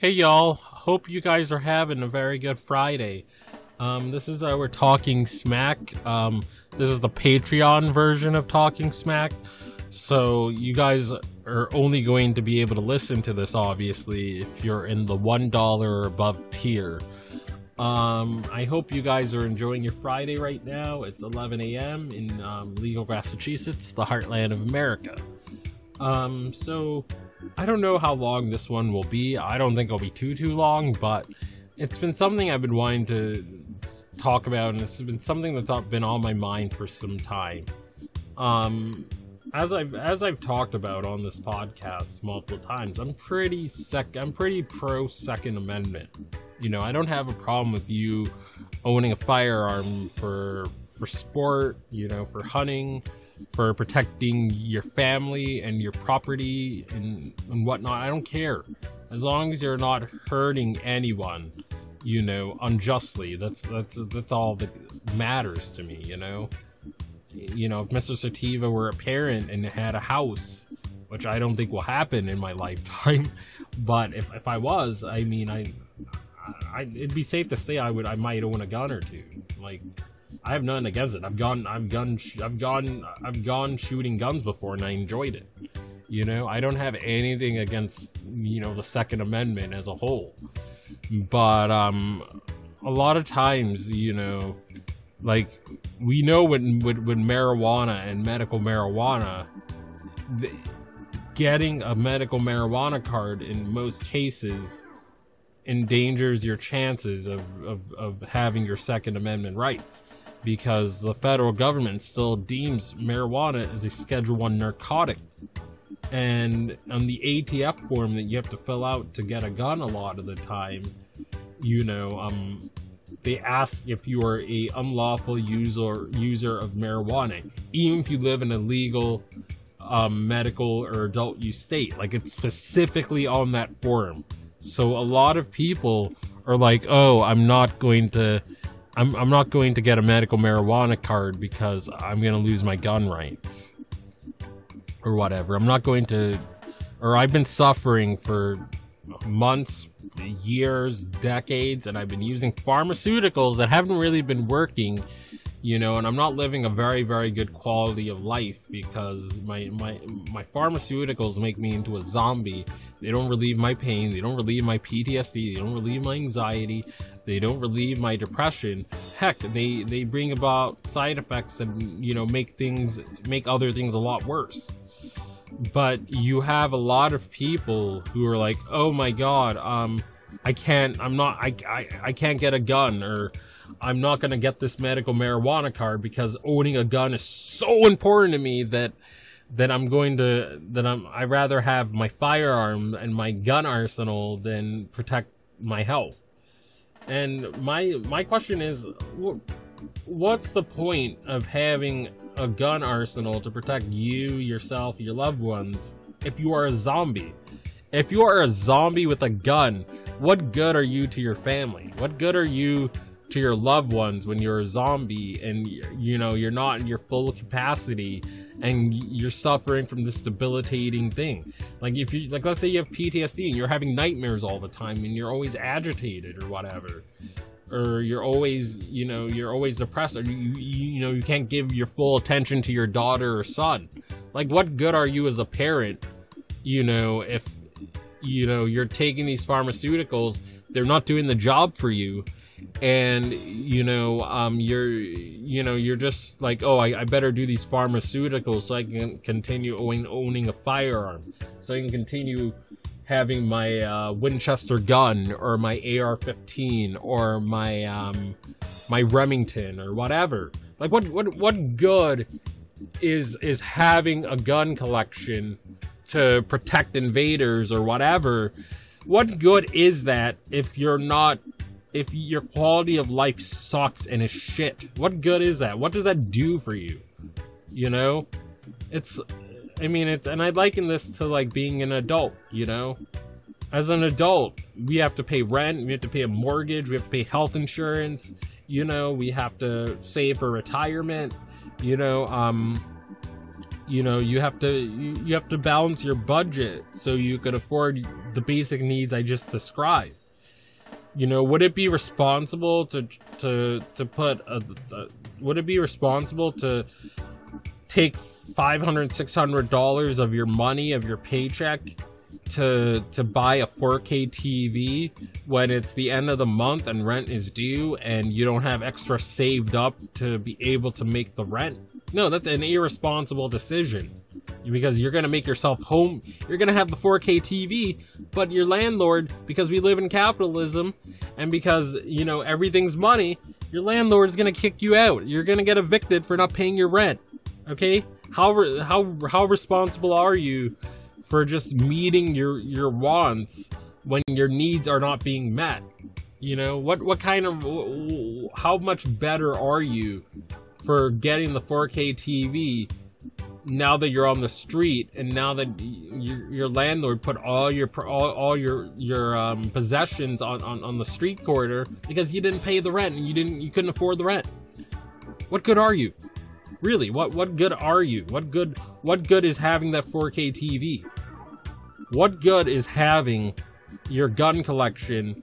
Hey y'all, hope you guys are having a very good Friday. This is our Talking Smack. This is the Patreon version of Talking Smack. So you guys are only going to be able to listen to this, obviously, if you're in the $1 or above tier. I hope you guys are enjoying your Friday right now. It's 11 a.m. in Legal, Massachusetts, the heartland of America. So I don't know how long this one will be. I don't think it'll be too long, but it's been something I've been wanting to talk about, and it's been something that's been on my mind for some time. As I've talked about on this podcast multiple times, I'm pretty pro Second Amendment. You know, I don't have a problem with you owning a firearm for sport, you know, for hunting, for protecting your family and your property and whatnot. I don't care. As long as you're not hurting anyone, you know, unjustly. That's all that matters to me, you know? You know, if Mr. Sativa were a parent and had a house, which I don't think will happen in my lifetime, but if I was, I mean, it'd be safe to say I might own a gun or two. Like, I have nothing against it. I've gone shooting guns before, and I enjoyed it. You know, I don't have anything against, you know, the Second Amendment as a whole. But a lot of times, you know, like, we know with marijuana and medical marijuana, getting a medical marijuana card in most cases endangers your chances of having your Second Amendment rights, because the federal government still deems marijuana as a Schedule I narcotic. And on the ATF form that you have to fill out to get a gun a lot of the time, you know, they ask if you are a unlawful user of marijuana, even if you live in a legal medical or adult use state. Like, it's specifically on that form. So a lot of people are like, "Oh, I'm not going to get a medical marijuana card because I'm going to lose my gun rights or whatever. I'm not going to, or I've been suffering for months, years, decades, and I've been using pharmaceuticals that haven't really been working, you know, and I'm not living a very, very good quality of life because my pharmaceuticals make me into a zombie. They don't relieve my pain. They don't relieve my PTSD. They don't relieve my anxiety. They don't relieve my depression. Heck, they bring about side effects and, you know, make other things a lot worse." But you have a lot of people who are like, "Oh my God, I can't get a gun, or I'm not going to get this medical marijuana card because owning a gun is so important to me that I'd rather have my firearm and my gun arsenal than protect my health." And my question is, what's the point of having a gun arsenal to protect you, yourself, your loved ones if you are a zombie? If you are a zombie with a gun, what good are you to your family? What good are you to your loved ones when you're a zombie and, you know, you're not in your full capacity and you're suffering from this debilitating thing? Like, if you, like, let's say you have PTSD and you're having nightmares all the time and you're always agitated or whatever, or you're always depressed, or you know you can't give your full attention to your daughter or son. Like, what good are you as a parent, you know, if, you know, you're taking these pharmaceuticals, they're not doing the job for you, and, you know, you're just like, "Oh, I better do these pharmaceuticals so I can continue owning a firearm, so I can continue having my Winchester gun or my AR-15 or my my Remington or whatever." Like, what good is having a gun collection to protect invaders or whatever? What good is that if you're not, if your quality of life sucks and is shit? What good is that? What does that do for you? You know, and I liken this to, like, being an adult, you know? As an adult, we have to pay rent, we have to pay a mortgage, we have to pay health insurance, you know, we have to save for retirement, you know, you know, you have to balance your budget so you can afford the basic needs I just described. You know, would it be responsible to put would it be responsible to take $500-$600 of your money, of your paycheck, to buy a 4K TV when it's the end of the month and rent is due and you don't have extra saved up to be able to make the rent? No, that's an irresponsible decision, because you're going to make yourself home. You're going to have the 4K TV, but your landlord, because we live in capitalism and because, you know, everything's money, your landlord's going to kick you out. You're going to get evicted for not paying your rent. Okay? How responsible are you for just meeting your wants when your needs are not being met? You know, what kind of, how much better are you for getting the 4K TV now that you're on the street and now that your landlord put all your possessions on the street corner because you didn't pay the rent and you couldn't afford the rent? What good are you? Really, what good are you? What good is having that 4K TV? What good is having your gun collection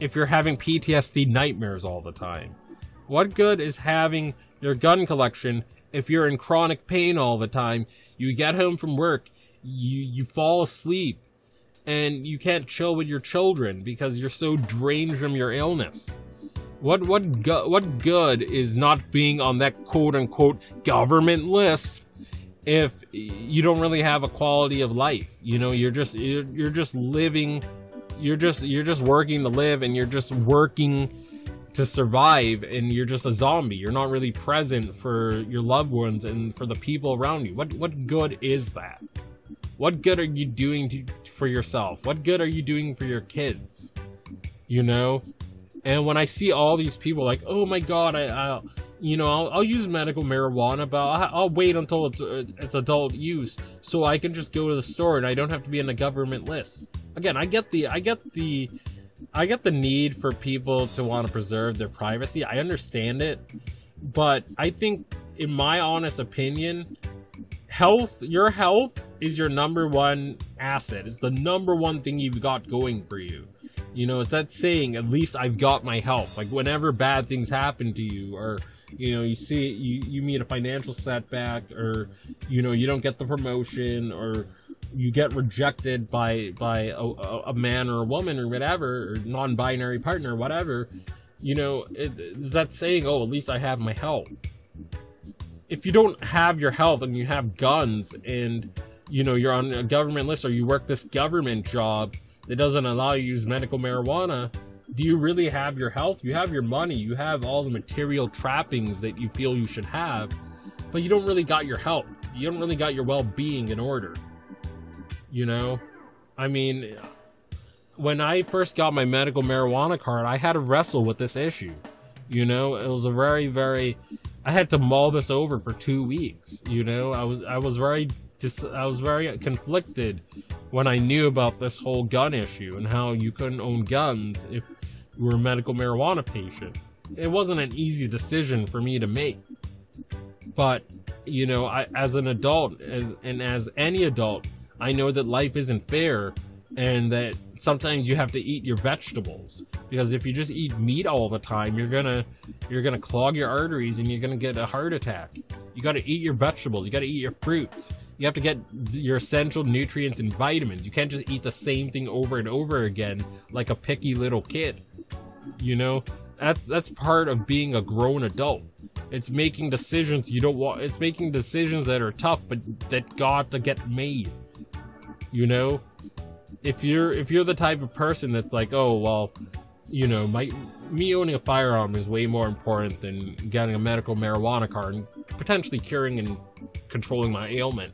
if you're having PTSD nightmares all the time? What good is having your gun collection if you're in chronic pain all the time? You get home from work, you fall asleep, and you can't chill with your children because you're so drained from your illness. What good is not being on that quote-unquote government list if you don't really have a quality of life? You know, you're just living, you're just working to live, and you're just working to survive, and you're just a zombie. You're not really present for your loved ones and for the people around you. What good is that? What good are you doing for yourself? What good are you doing for your kids? You know? And when I see all these people like, oh my god, I'll use medical marijuana, but I'll wait until it's adult use so I can just go to the store and I don't have to be on the government list. Again, I get the need for people to want to preserve their privacy. I understand it, but I think, in my honest opinion, your health is your number one asset. It's the number one thing you've got going for you. You know, it's that saying, at least I've got my health. Like, whenever bad things happen to you, or, you know, you meet a financial setback, or, you know, you don't get the promotion, or you get rejected by a man or a woman or whatever, or non-binary partner or whatever, you know, it's that saying, oh, at least I have my health. If you don't have your health and you have guns and, you know, you're on a government list or you work this government job that doesn't allow you to use medical marijuana, do you really have your health? You have your money, you have all the material trappings that you feel you should have, but you don't really got your health. You don't really got your well-being in order. You know? I mean, when I first got my medical marijuana card, I had to wrestle with this issue. You know, it was a very, very, I had to mull this over for 2 weeks. You know, I was very conflicted when I knew about this whole gun issue and how you couldn't own guns if you were a medical marijuana patient. It wasn't an easy decision for me to make. But, you know, as any adult, I know that life isn't fair and that sometimes you have to eat your vegetables, because if you just eat meat all the time, you're gonna clog your arteries and you're gonna get a heart attack. You gotta eat your vegetables, you gotta eat your fruits. You have to get your essential nutrients and vitamins. You can't just eat the same thing over and over again like a picky little kid. You know, that's part of being a grown adult. It's making decisions you don't want. It's making decisions that are tough, but that got to get made. You know, if you're the type of person that's like, oh well, you know, me owning a firearm is way more important than getting a medical marijuana card and potentially curing and controlling my ailment,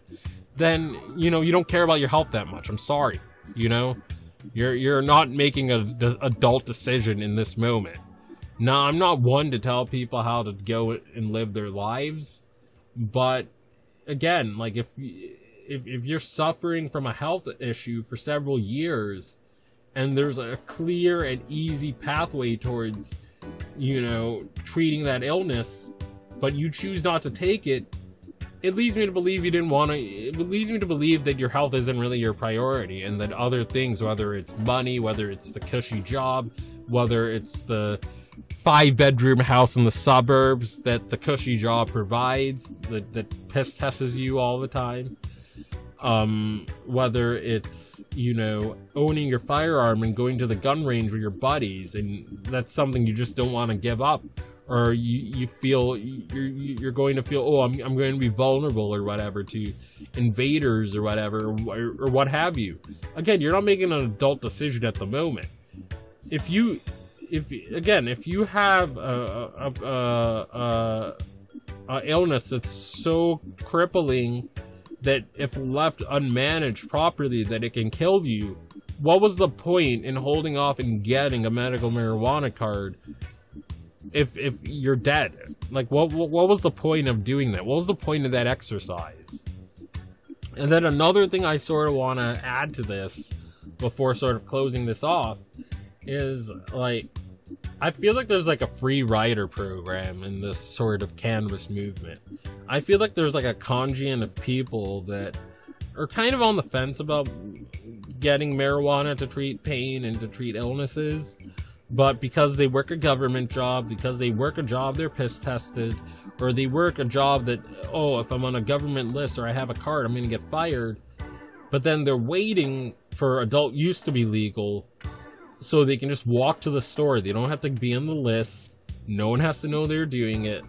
then, you know, you don't care about your health that much. I'm sorry. You know, you're not making an adult decision in this moment. Now, I'm not one to tell people how to go and live their lives, but again, like, if you're suffering from a health issue for several years and there's a clear and easy pathway towards, you know, treating that illness, but you choose not to take it, It leads me to believe you didn't want to. It leads me to believe that your health isn't really your priority, and that other things, whether it's money, whether it's the cushy job, whether it's the 5-bedroom house in the suburbs that the cushy job provides, that piss tests you all the time, whether it's, you know, owning your firearm and going to the gun range with your buddies, and that's something you just don't want to give up, or you feel you're going to feel, oh, I'm going to be vulnerable or whatever to invaders or whatever, or what have you. Again, you're not making an adult decision at the moment. If you have a illness that's so crippling that if left unmanaged properly that it can kill you, what was the point in holding off and getting a medical marijuana card if you're dead? Like, what was the point of doing that? What was the point of that exercise? And then another thing I sort of want to add to this before sort of closing this off is, like, I feel like there's like a free rider program in this sort of cannabis movement. I feel like there's like a contingent of people that are kind of on the fence about getting marijuana to treat pain and to treat illnesses, but because they work a government job, because they work a job they're piss tested, or they work a job that, oh, if I'm on a government list or I have a card, I'm gonna get fired, but then they're waiting for adult use to be legal so they can just walk to the store. They don't have to be on the list. No one has to know they're doing it,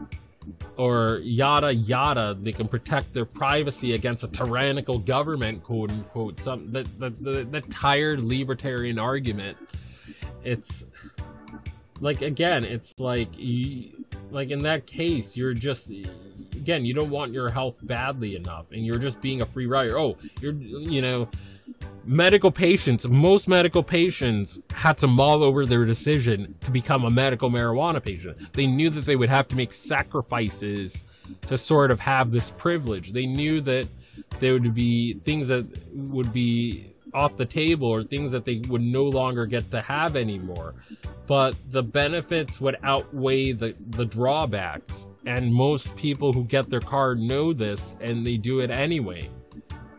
or yada yada. They can protect their privacy against a tyrannical government, quote unquote. Some the tired libertarian argument. It's like, again, it's like, in that case, you're just, again, you don't want your health badly enough, and you're just being a free rider. Oh, you know. Most medical patients had to mull over their decision to become a medical marijuana patient. They knew that they would have to make sacrifices to sort of have this privilege. They knew that there would be things that would be off the table, or things that they would no longer get to have anymore, but the benefits would outweigh the drawbacks, and most people who get their card know this, and they do it anyway.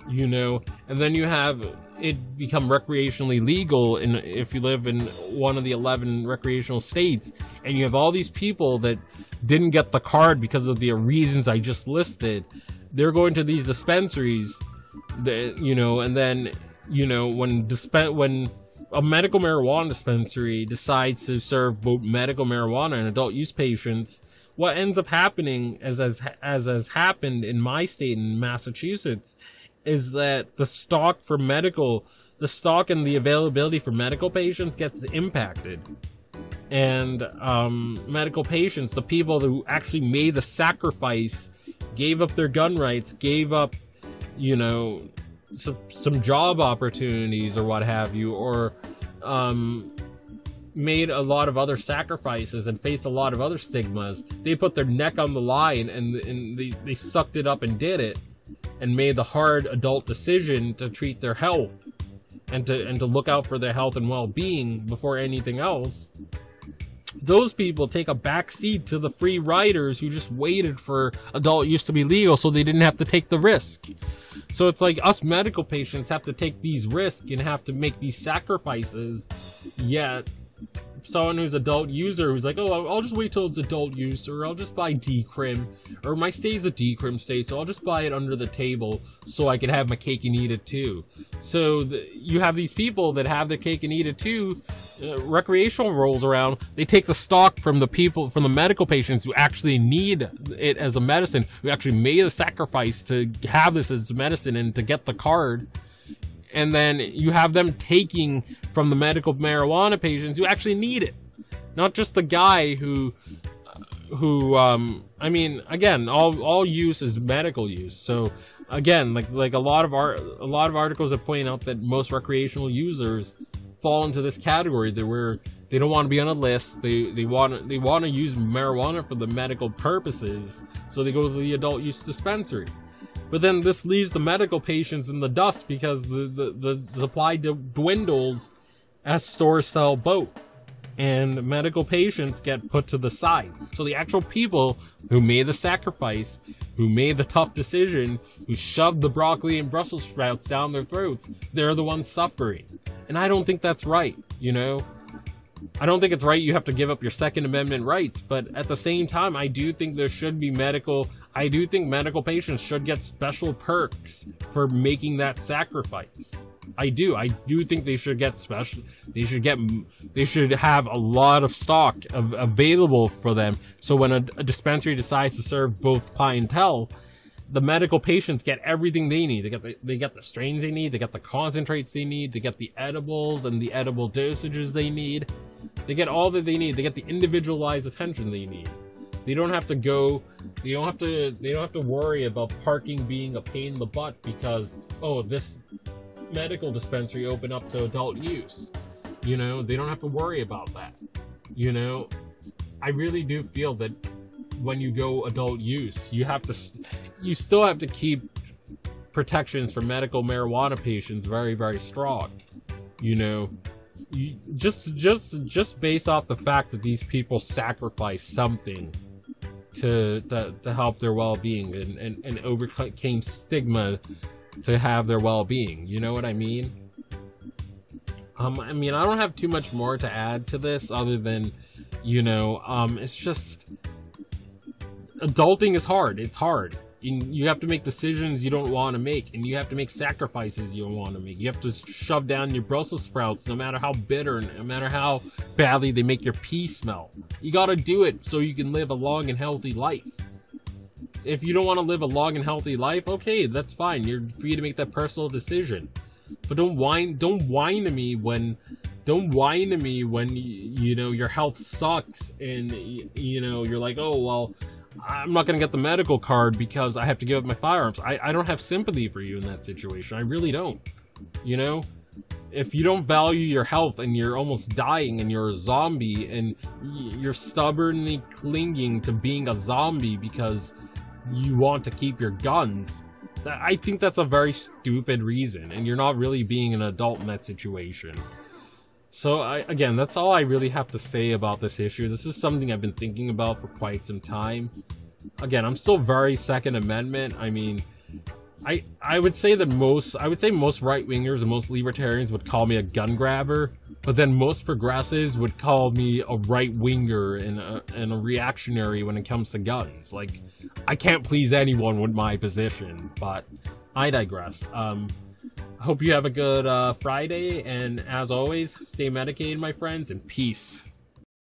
You know, and then you have it become recreationally legal if you live in one of the 11 recreational states, and you have all these people that didn't get the card because of the reasons I just listed. They're going to these dispensaries, that, you know, and then, you know, when a medical marijuana dispensary decides to serve both medical marijuana and adult use patients, what ends up happening, as has happened in my state, in Massachusetts, is that the stock and the availability for medical patients gets impacted, and medical patients, the people who actually made the sacrifice, gave up their gun rights, gave up, you know, some job opportunities or what have you, or made a lot of other sacrifices and faced a lot of other stigmas, they put their neck on the line, and they sucked it up and did it, and made the hard adult decision to treat their health and to look out for their health and well-being before anything else. Those people take a backseat to the free riders who just waited for adult use to be legal so they didn't have to take the risk. So it's like us medical patients have to take these risks and have to make these sacrifices, yet someone who's adult user who's like, oh, I'll just wait till it's adult use, or I'll just buy decrim, or my state's a decrim state, so I'll just buy it under the table so I can have my cake and eat it too. So you have these people that have the cake and eat it too. Recreational rolls around, they take the stock from the people, from the medical patients who actually need it as a medicine, who actually made a sacrifice to have this as medicine and to get the card. And then you have them taking from the medical marijuana patients who actually need it, not just the guy who I mean, again, all use is medical use. So again, like a lot of articles have pointed out that most recreational users fall into this category, that where they don't want to be on a list, they want to use marijuana for the medical purposes, so they go to the adult use dispensary. But then this leaves the medical patients in the dust, because the supply dwindles as stores sell both. and medical patients get put to the side. So the actual people who made the sacrifice, who made the tough decision, who shoved the broccoli and Brussels sprouts down their throats, they're the ones suffering. And I don't think that's right, you know? I don't think it's right you have to give up your Second Amendment rights, but at the same time, I do think there should be medical patients should get special perks for making that sacrifice. I do think they should get special. They should have a lot of stock available for them. So when a dispensary decides to serve both clientele, the medical patients get everything they need. They get the strains they need. They get the concentrates they need. They get the edibles and the edible dosages they need. They get all that they need. They get the individualized attention they need. They don't have to go. They don't have to worry about parking being a pain in the butt because, oh, this medical dispensary open up to adult use. You know, they don't have to worry about that. You know, I really do feel that when you go adult use, you still have to keep protections for medical marijuana patients very, very strong. You know, you, just based off the fact that these people sacrifice something to help their well-being and overcame stigma to have their well-being. You know what I mean? I mean, I don't have too much more to add to this other than, you know, it's just, adulting is hard. It's hard. You have to make decisions you don't want to make, and you have to make sacrifices you don't want to make. You have to shove down your Brussels sprouts, no matter how bitter, no matter how badly they make your pee smell. You gotta do it so you can live a long and healthy life. If you don't want to live a long and healthy life, okay, that's fine. You're free to make that personal decision. But don't whine to me when you know your health sucks and you know you're like, "Oh, well, I'm not going to get the medical card because I have to give up my firearms." I don't have sympathy for you in that situation. I really don't. You know, if you don't value your health and you're almost dying and you're a zombie and you're stubbornly clinging to being a zombie because you want to keep your guns, I think that's a very stupid reason, and you're not really being an adult in that situation. So again, that's all I really have to say about this issue. This is something I've been thinking about for quite some time. Again, I'm still very Second Amendment. I mean, I would say that most right-wingers and most libertarians would call me a gun grabber, but then most progressives would call me a right-winger and a reactionary when it comes to guns. Like, I can't please anyone with my position, but I digress. I hope you have a good Friday, and as always, stay medicated, my friends, and peace.